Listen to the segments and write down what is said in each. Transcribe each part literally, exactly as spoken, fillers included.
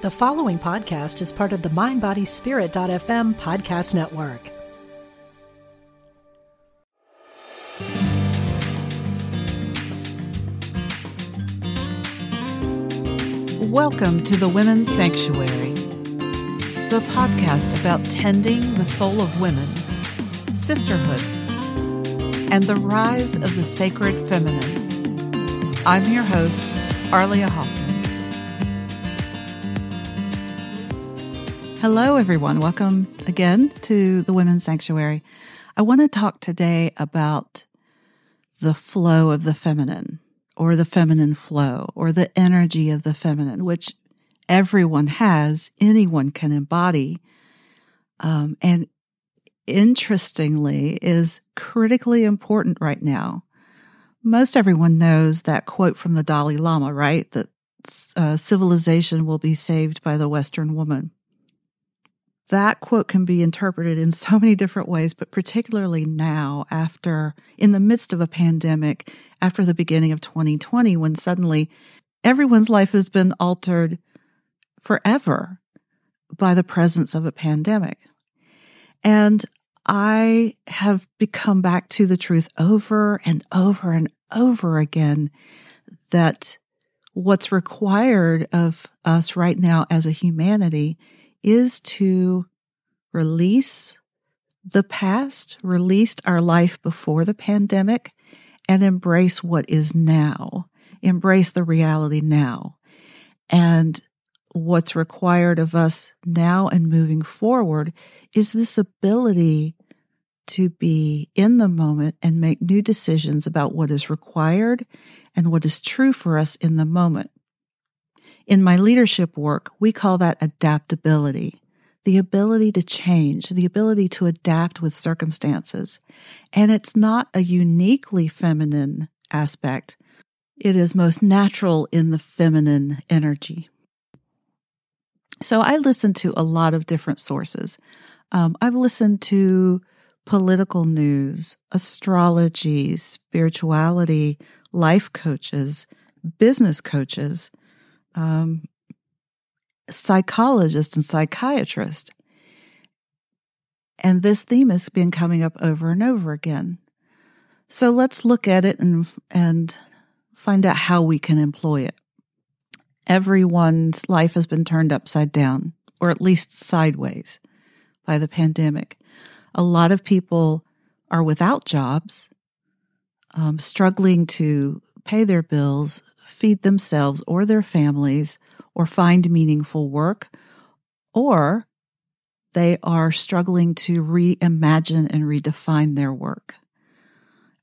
The following podcast is part of the mind body spirit dot f m podcast network. Welcome to the Women's Sanctuary, the podcast about tending the soul of women, sisterhood, and the rise of the sacred feminine. I'm your host, Arlia Hoffman. Hello, everyone. Welcome again to the Women's Sanctuary. I want to talk today about the flow of the feminine, or the feminine flow, or the energy of the feminine, which everyone has, anyone can embody, um, and interestingly is critically important right now. Most everyone knows that quote from the Dalai Lama, right? That uh, civilization will be saved by the Western woman. That quote can be interpreted in so many different ways, but particularly now, after, in the midst of a pandemic, after the beginning of twenty twenty, when suddenly everyone's life has been altered forever by the presence of a pandemic. And I have become back to the truth over and over and over again that what's required of us right now as a humanity is to release the past, release our life before the pandemic, and embrace what is now, embrace the reality now. And what's required of us now and moving forward is this ability to be in the moment and make new decisions about what is required and what is true for us in the moment. In my leadership work, we call that adaptability, the ability to change, the ability to adapt with circumstances. And it's not a uniquely feminine aspect. It is most natural in the feminine energy. So I listen to a lot of different sources. Um, I've listened to political news, astrology, spirituality, life coaches, business coaches, Um, psychologists and psychiatrists. And this theme has been coming up over and over again. So let's look at it and, and find out how we can employ it. Everyone's life has been turned upside down, or at least sideways, by the pandemic. A lot of people are without jobs, um, struggling to pay their bills, feed themselves or their families, or find meaningful work, or they are struggling to reimagine and redefine their work.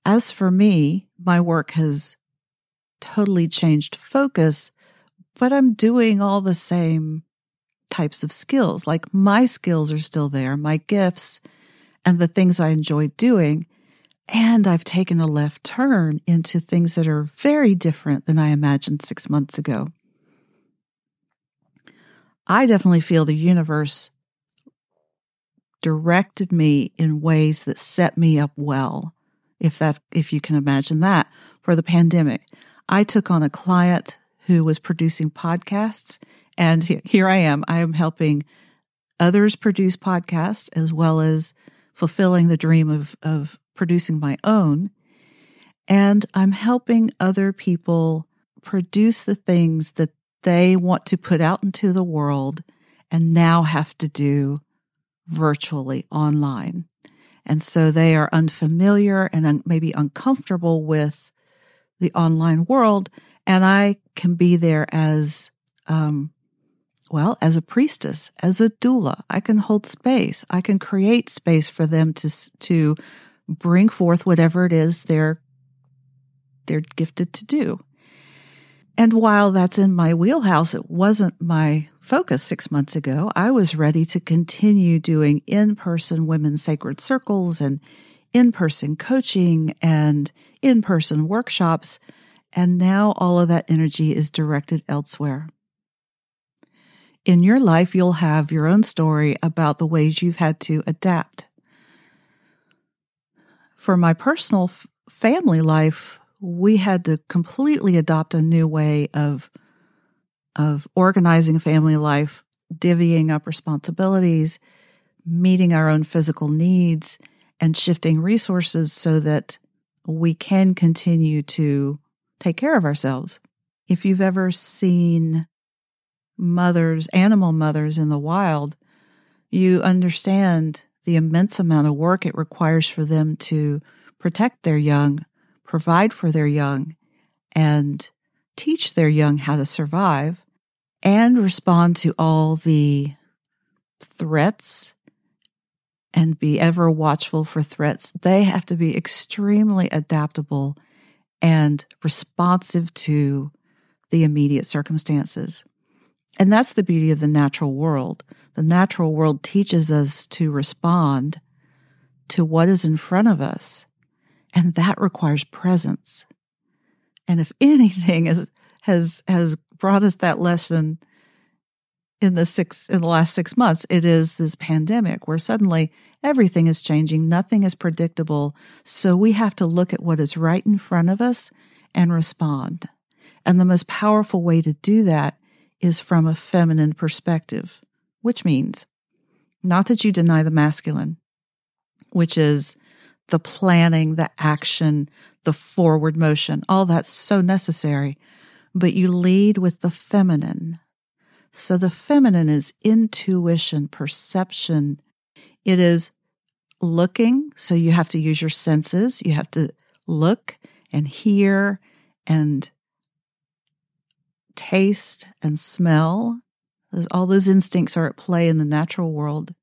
As for me, my work has totally changed focus, but I'm doing all the same types of skills. Like, my skills are still there, my gifts, and the things I enjoy doing. And I've taken a left turn into things that are very different than I imagined six months ago. I definitely feel the universe directed me in ways that set me up well, if that's, if you can imagine that, for the pandemic. I took on a client who was producing podcasts, and here I am. I am helping others produce podcasts as well as fulfilling the dream of, of producing my own, and I'm helping other people produce the things that they want to put out into the world and now have to do virtually online. And so they are unfamiliar and un- maybe uncomfortable with the online world, and I can be there as, um, well, as a priestess, as a doula. I can hold space. I can create space for them to to bring forth whatever it is they're they're gifted to do. And while that's in my wheelhouse, it wasn't my focus six months ago. I was ready to continue doing in-person women's sacred circles and in-person coaching and in-person workshops. And now all of that energy is directed elsewhere. In your life, you'll have your own story about the ways you've had to adapt. For my personal f- family life, we had to completely adopt a new way of of organizing family life, divvying up responsibilities, meeting our own physical needs, and shifting resources so that we can continue to take care of ourselves. If you've ever seen mothers, animal mothers in the wild, you understand the immense amount of work it requires for them to protect their young, provide for their young, and teach their young how to survive and respond to all the threats and be ever watchful for threats. They have to be extremely adaptable and responsive to the immediate circumstances. And that's the beauty of the natural world. The natural world teaches us to respond to what is in front of us, and that requires presence. And if anything is, has has brought us that lesson in the six in the last six months, it is this pandemic where suddenly everything is changing, nothing is predictable, so we have to look at what is right in front of us and respond. And the most powerful way to do that is from a feminine perspective, which means not that you deny the masculine, which is the planning, the action, the forward motion, all that's so necessary, but you lead with the feminine. So the feminine is intuition, perception. It is looking, so you have to use your senses. You have to look and hear and taste and smell. All those instincts are at play in the natural world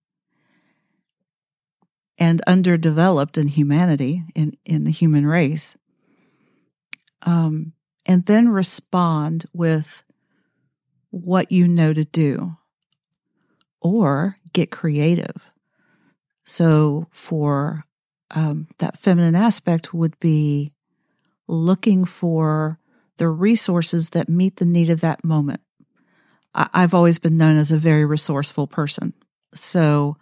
and underdeveloped in humanity, in, in the human race. Um, and then respond with what you know to do or get creative. So for um, that feminine aspect would be looking for the resources that meet the need of that moment. I- I've always been known as a very resourceful person. So,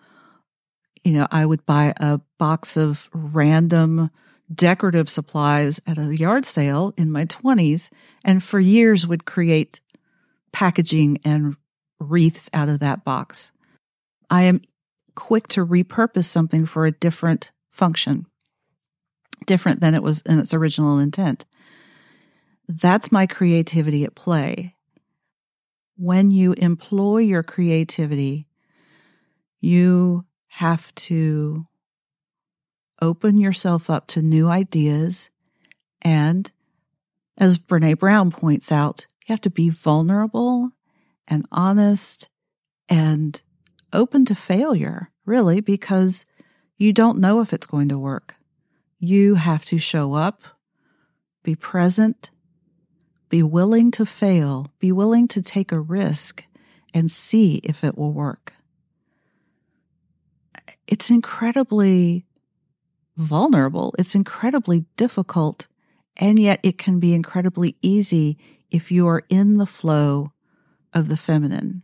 you know, I would buy a box of random decorative supplies at a yard sale in my twenties, and for years would create packaging and wreaths out of that box. I am quick to repurpose something for a different function, different than it was in its original intent. That's my creativity at play. When you employ your creativity, you have to open yourself up to new ideas. And as Brené Brown points out, you have to be vulnerable and honest and open to failure, really, because you don't know if it's going to work. You have to show up, be present, be willing to fail, be willing to take a risk and see if it will work. It's incredibly vulnerable. It's incredibly difficult, and yet it can be incredibly easy if you are in the flow of the feminine.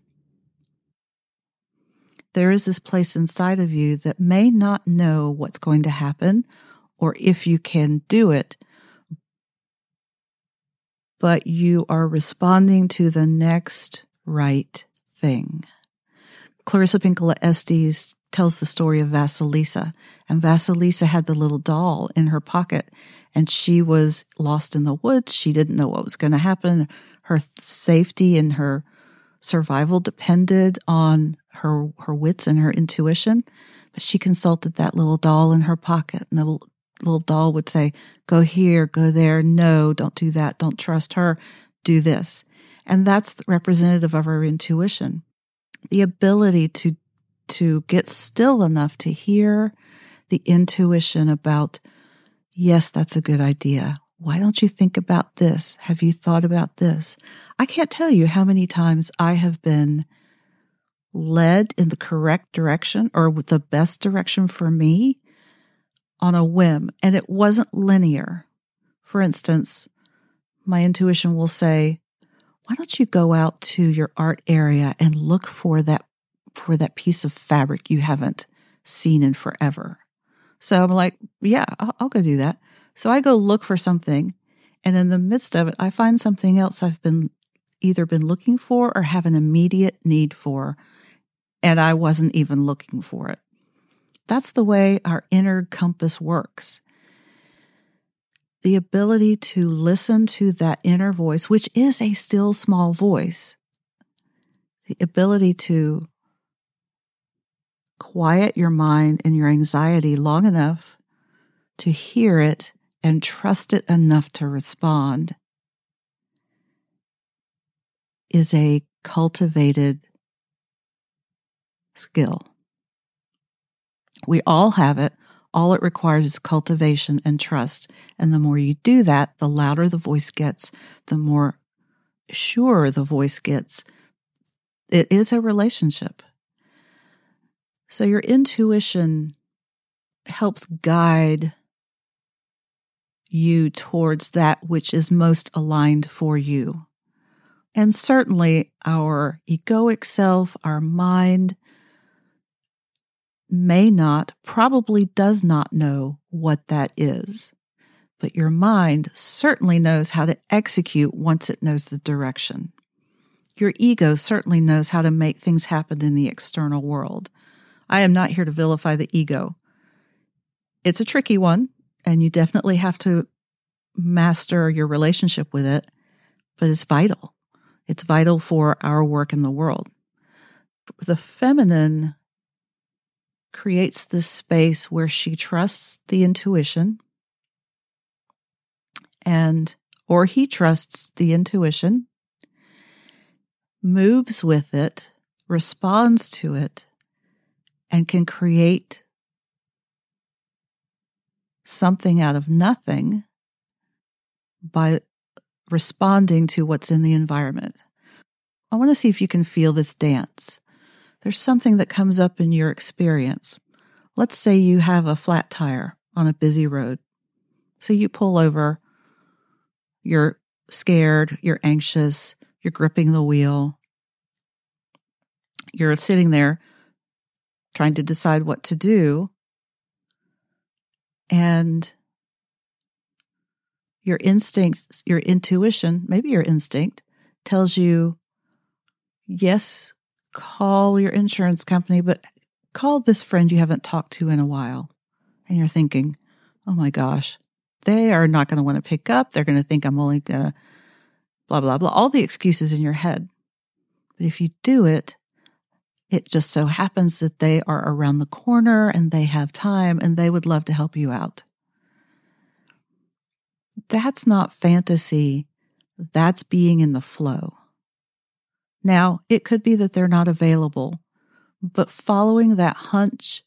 There is this place inside of you that may not know what's going to happen or if you can do it, but you are responding to the next right thing. Clarissa Pinkola Estes tells the story of Vasilisa, and Vasilisa had the little doll in her pocket, and she was lost in the woods. She didn't know what was going to happen. Her safety and her survival depended on her, her wits and her intuition, but she consulted that little doll in her pocket, and the little doll would say, go here, go there, no, don't do that, don't trust her, do this. And that's representative of her intuition. The ability to to get still enough to hear the intuition about, yes, that's a good idea. Why don't you think about this? Have you thought about this? I can't tell you how many times I have been led in the correct direction or with the best direction for me on a whim, and it wasn't linear. For instance, my intuition will say, why don't you go out to your art area and look for that for that piece of fabric you haven't seen in forever? So I'm like, yeah, I'll, I'll go do that. So I go look for something, and in the midst of it, I find something else I've been either been looking for or have an immediate need for, and I wasn't even looking for it. That's the way our inner compass works. The ability to listen to that inner voice, which is a still small voice, the ability to quiet your mind and your anxiety long enough to hear it and trust it enough to respond is a cultivated skill. We all have it. All it requires is cultivation and trust. And the more you do that, the louder the voice gets, the more sure the voice gets. It is a relationship. So your intuition helps guide you towards that which is most aligned for you. And certainly our egoic self, our mind, may not, probably does not know what that is. But your mind certainly knows how to execute once it knows the direction. Your ego certainly knows how to make things happen in the external world. I am not here to vilify the ego. It's a tricky one, and you definitely have to master your relationship with it, but it's vital. It's vital for our work in the world. The feminine creates this space where she trusts the intuition, and or he trusts the intuition, moves with it, responds to it, and can create something out of nothing by responding to what's in the environment. I want to see if you can feel this dance. There's something that comes up in your experience. Let's say you have a flat tire on a busy road. So you pull over, you're scared, you're anxious, you're gripping the wheel. You're sitting there trying to decide what to do, and your instincts, your intuition, maybe your instinct, tells you, yes, call your insurance company, but call this friend you haven't talked to in a while. And you're thinking, oh my gosh, they are not going to want to pick up. They're going to think I'm only going to blah, blah, blah. All the excuses in your head. But if you do it, it just so happens that they are around the corner and they have time and they would love to help you out. That's not fantasy. That's being in the flow. Now, it could be that they're not available, but following that hunch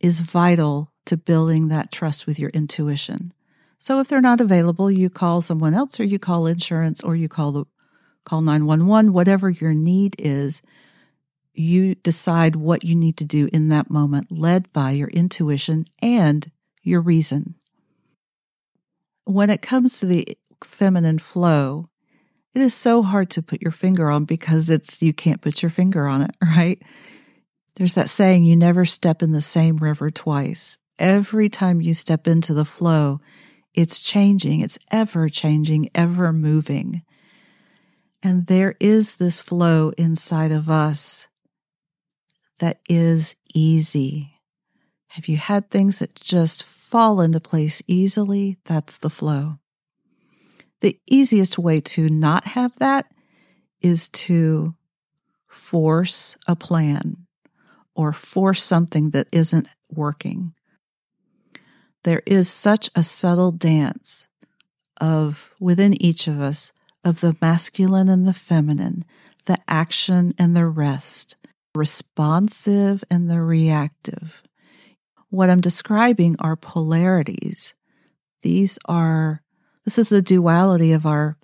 is vital to building that trust with your intuition. So if they're not available, you call someone else or you call insurance or you call the call nine one one, whatever your need is. You decide what you need to do in that moment, led by your intuition and your reason. When it comes to the feminine flow, it is so hard to put your finger on because it's you can't put your finger on it, right? There's that saying, you never step in the same river twice. Every time you step into the flow, it's changing, it's ever-changing, ever-moving. And there is this flow inside of us that is easy. Have you had things that just fall into place easily? That's the flow. The easiest way to not have that is to force a plan or force something that isn't working. There is such a subtle dance of within each of us of the masculine and the feminine, the action and the rest, responsive and the reactive. What I'm describing are polarities. These are This is the duality of our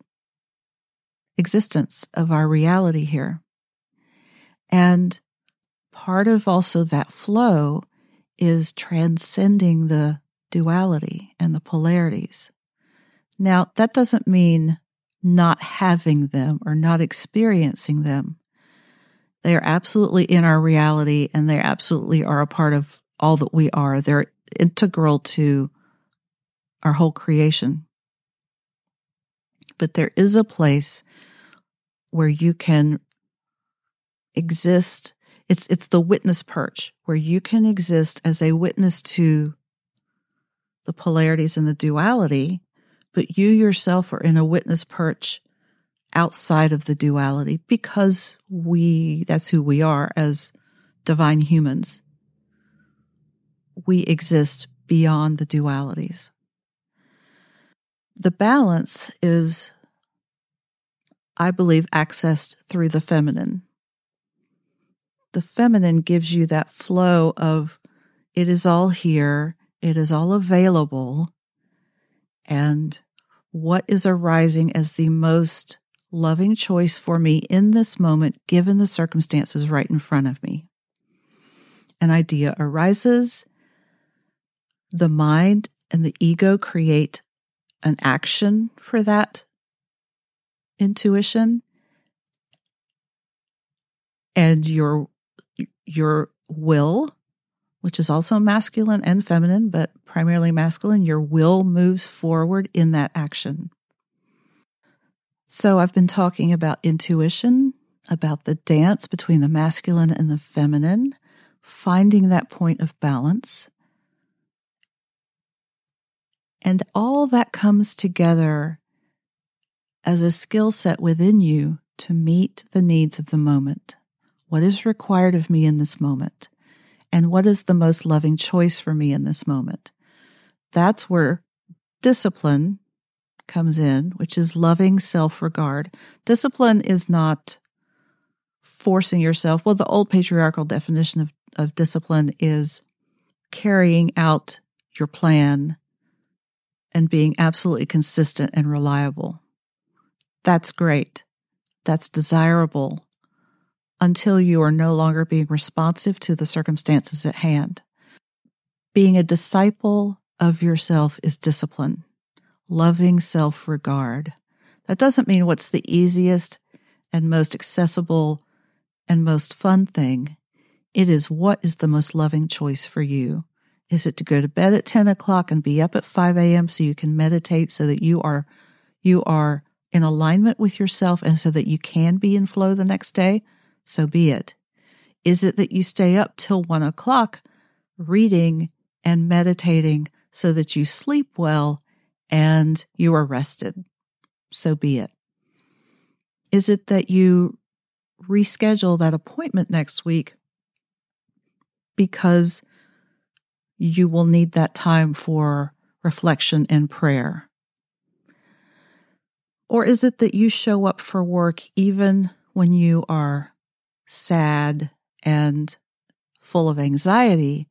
existence, of our reality here. And part of also that flow is transcending the duality and the polarities. Now, that doesn't mean not having them or not experiencing them. They are absolutely in our reality, and they absolutely are a part of all that we are. They're integral to our whole creation. But there is a place where you can exist. It's it's the witness perch, where you can exist as a witness to the polarities and the duality, but you yourself are in a witness perch outside of the duality, because we that's who we are as divine humans. We exist beyond the dualities. The balance is, I believe, accessed through the feminine. The feminine gives you that flow of, it is all here, it is all available, and what is arising as the most loving choice for me in this moment, given the circumstances right in front of me. An idea arises, the mind and the ego create an action for that intuition, and your your will, which is also masculine and feminine, but primarily masculine, your will moves forward in that action. So I've been talking about intuition, about the dance between the masculine and the feminine, finding that point of balance. And all that comes together as a skill set within you to meet the needs of the moment. What is required of me in this moment? And what is the most loving choice for me in this moment? That's where discipline comes in, which is loving self-regard. Discipline is not forcing yourself. Well, the old patriarchal definition of, of discipline is carrying out your plan and being absolutely consistent and reliable. That's great. That's desirable until you are no longer being responsive to the circumstances at hand. Being a disciple of yourself is discipline, loving self-regard. That doesn't mean what's the easiest and most accessible and most fun thing. It is what is the most loving choice for you. Is it to go to bed at ten o'clock and be up at five a.m. so you can meditate, so that you are you are in alignment with yourself and so that you can be in flow the next day? So be it. Is it that you stay up till one o'clock reading and meditating so that you sleep well and you are rested? So be it. Is it that you reschedule that appointment next week because you will need that time for reflection and prayer? Or is it that you show up for work even when you are sad and full of anxiety,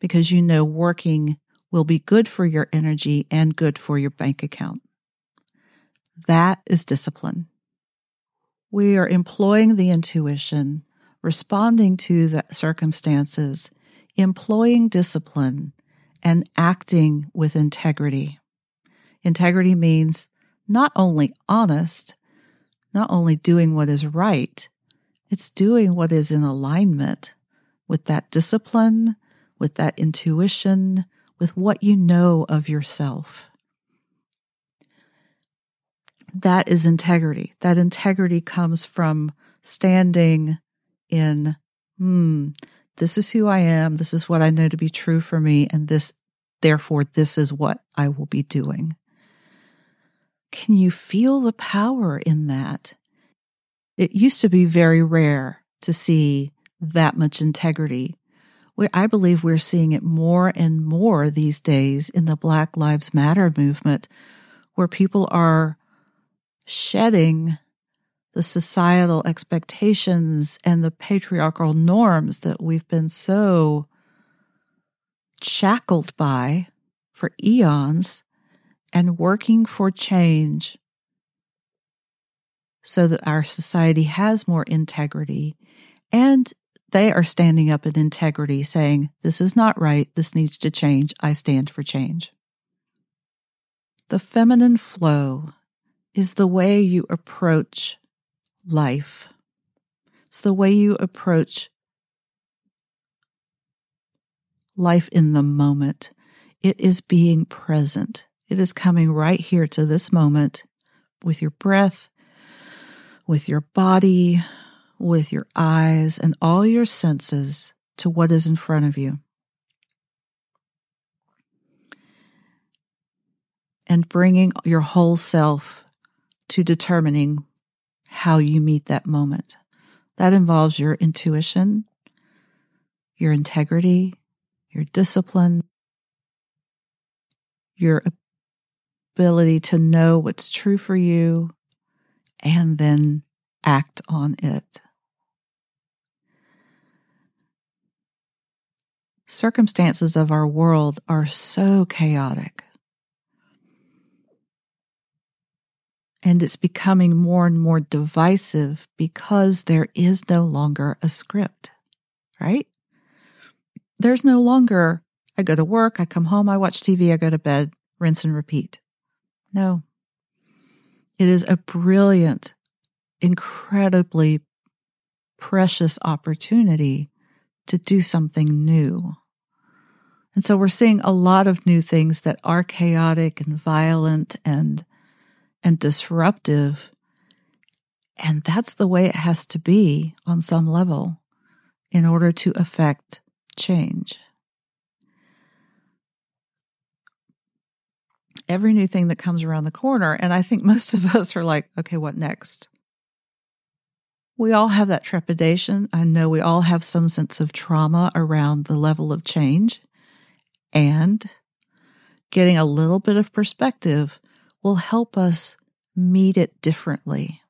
because you know working will be good for your energy and good for your bank account? That is discipline. We are employing the intuition, responding to the circumstances, employing discipline, and acting with integrity. Integrity means not only honest, not only doing what is right, it's doing what is in alignment with that discipline, with that intuition, with what you know of yourself. That is integrity. That integrity comes from standing in, hmm, this is who I am, this is what I know to be true for me, and this, therefore, this is what I will be doing. Can you feel the power in that? It used to be very rare to see that much integrity. We, I believe we're seeing it more and more these days in the Black Lives Matter movement, where people are shedding the societal expectations and the patriarchal norms that we've been so shackled by for eons, and working for change so that our society has more integrity. And they are standing up in integrity, saying, this is not right, this needs to change, I stand for change. The feminine flow is the way you approach life. It's the way you approach life in the moment. It is being present. It is coming right here to this moment with your breath, with your body, with your eyes, and all your senses to what is in front of you. And bringing your whole self to determining how you meet that moment. That involves your intuition, your integrity, your discipline, your ability to know what's true for you, and then act on it. Circumstances of our world are so chaotic. And it's becoming more and more divisive because there is no longer a script, right? There's no longer, I go to work, I come home, I watch T V, I go to bed, rinse and repeat. No. It is a brilliant, incredibly precious opportunity to do something new. And so we're seeing a lot of new things that are chaotic and violent and and disruptive, and that's the way it has to be on some level in order to affect change. Every new thing that comes around the corner, and I think most of us are like, okay, what next? We all have that trepidation. I know we all have some sense of trauma around the level of change, and getting a little bit of perspective will help us meet it differently.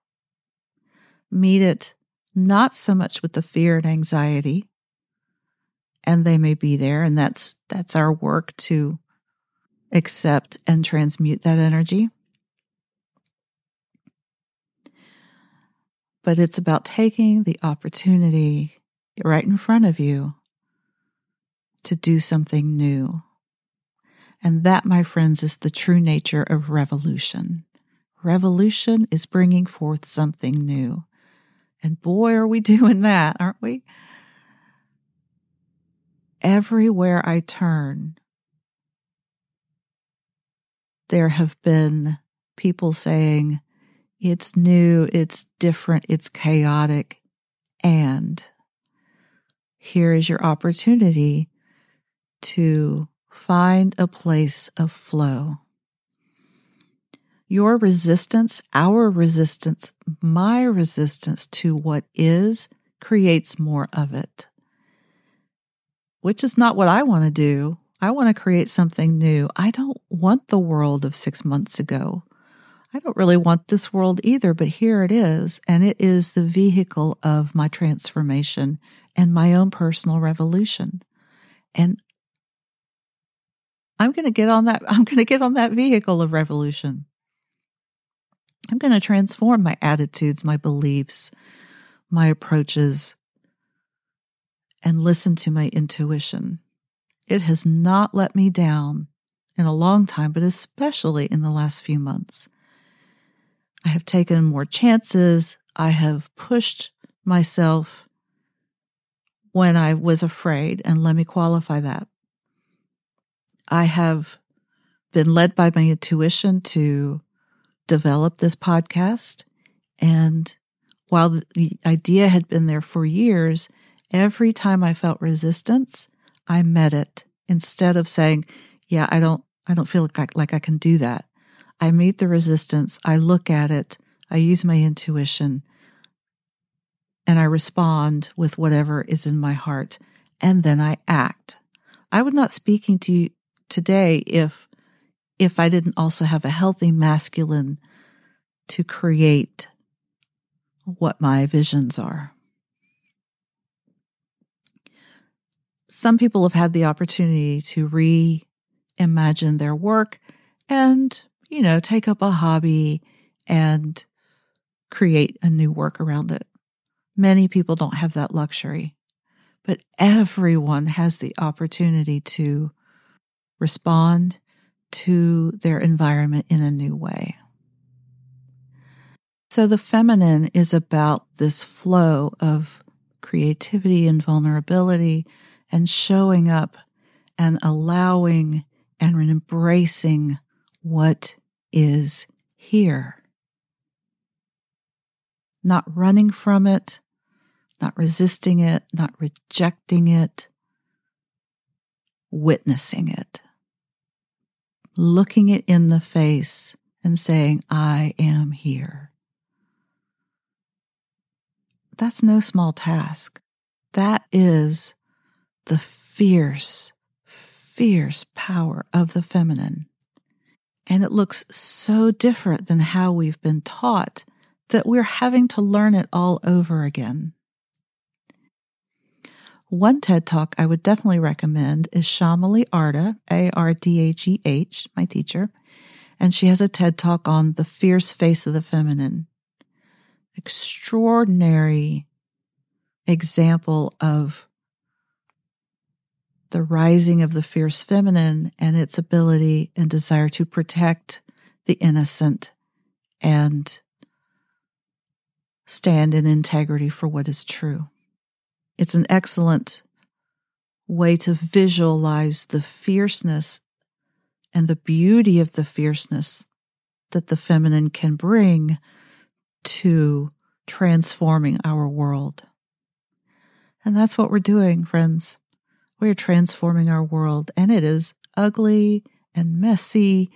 Meet it not so much with the fear and anxiety, and they may be there, and that's that's our work to accept and transmute that energy. But it's about taking the opportunity right in front of you to do something new. And that, my friends, is the true nature of revolution. Revolution is bringing forth something new. And boy, are we doing that, aren't we? Everywhere I turn, there have been people saying, it's new, it's different, it's chaotic, and here is your opportunity to find a place of flow. Your resistance, our resistance, my resistance to what is creates more of it, which is not what I want to do. I want to create something new. I don't want the world of six months ago. I don't really want this world either, but here it is, and it is the vehicle of my transformation and my own personal revolution. And I'm going to get on that. I'm going to get on that vehicle of revolution. I'm going to transform my attitudes, my beliefs, my approaches, and listen to my intuition. It has not let me down in a long time, but especially in the last few months. I have taken more chances. I have pushed myself when I was afraid, and let me qualify that. I have been led by my intuition to develop this podcast, and while the idea had been there for years, every time I felt resistance, I met it. Instead of saying, yeah, I don't I don't feel like I, like I can do that, I meet the resistance, I look at it, I use my intuition, and I respond with whatever is in my heart, and then I act. I would not be speaking to you today if if I didn't also have a healthy masculine to create what my visions are. Some people have had the opportunity to reimagine their work and, you know, take up a hobby and create a new work around it. Many people don't have that luxury, but everyone has the opportunity to respond to their environment in a new way. So the feminine is about this flow of creativity and vulnerability and showing up and allowing and embracing what is here. not running from it, not resisting it, not rejecting it, witnessing it, looking it in the face and saying, I am here. That's no small task. That is the fierce, fierce power of the feminine. And it looks so different than how we've been taught that we're having to learn it all over again. One TED Talk I would definitely recommend is Shamali Ardheh, A R D H E H, my teacher, and she has a TED Talk on the fierce face of the feminine. Extraordinary example of the rising of the fierce feminine and its ability and desire to protect the innocent and stand in integrity for what is true. It's an excellent way to visualize the fierceness and the beauty of the fierceness that the feminine can bring to transforming our world. And that's what we're doing, friends. We're transforming our world, and it is ugly and messy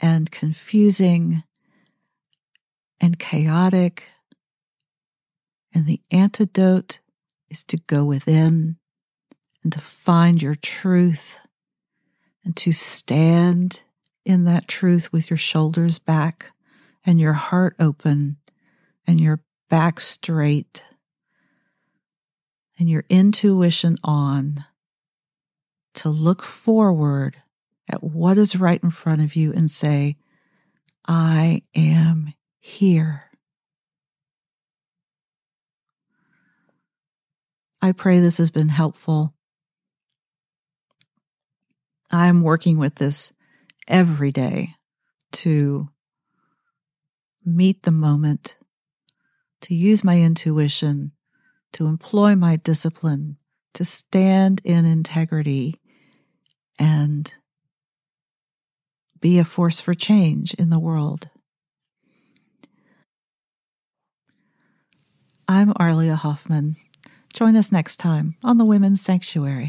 and confusing and chaotic. And the antidote is to go within and to find your truth and to stand in that truth with your shoulders back and your heart open and your back straight and your intuition on, to look forward at what is right in front of you and say, I am here. I pray this has been helpful. I'm working with this every day to meet the moment, to use my intuition, to employ my discipline, to stand in integrity and be a force for change in the world. I'm Arlia Hoffman. Join us next time on the Women's Sanctuary.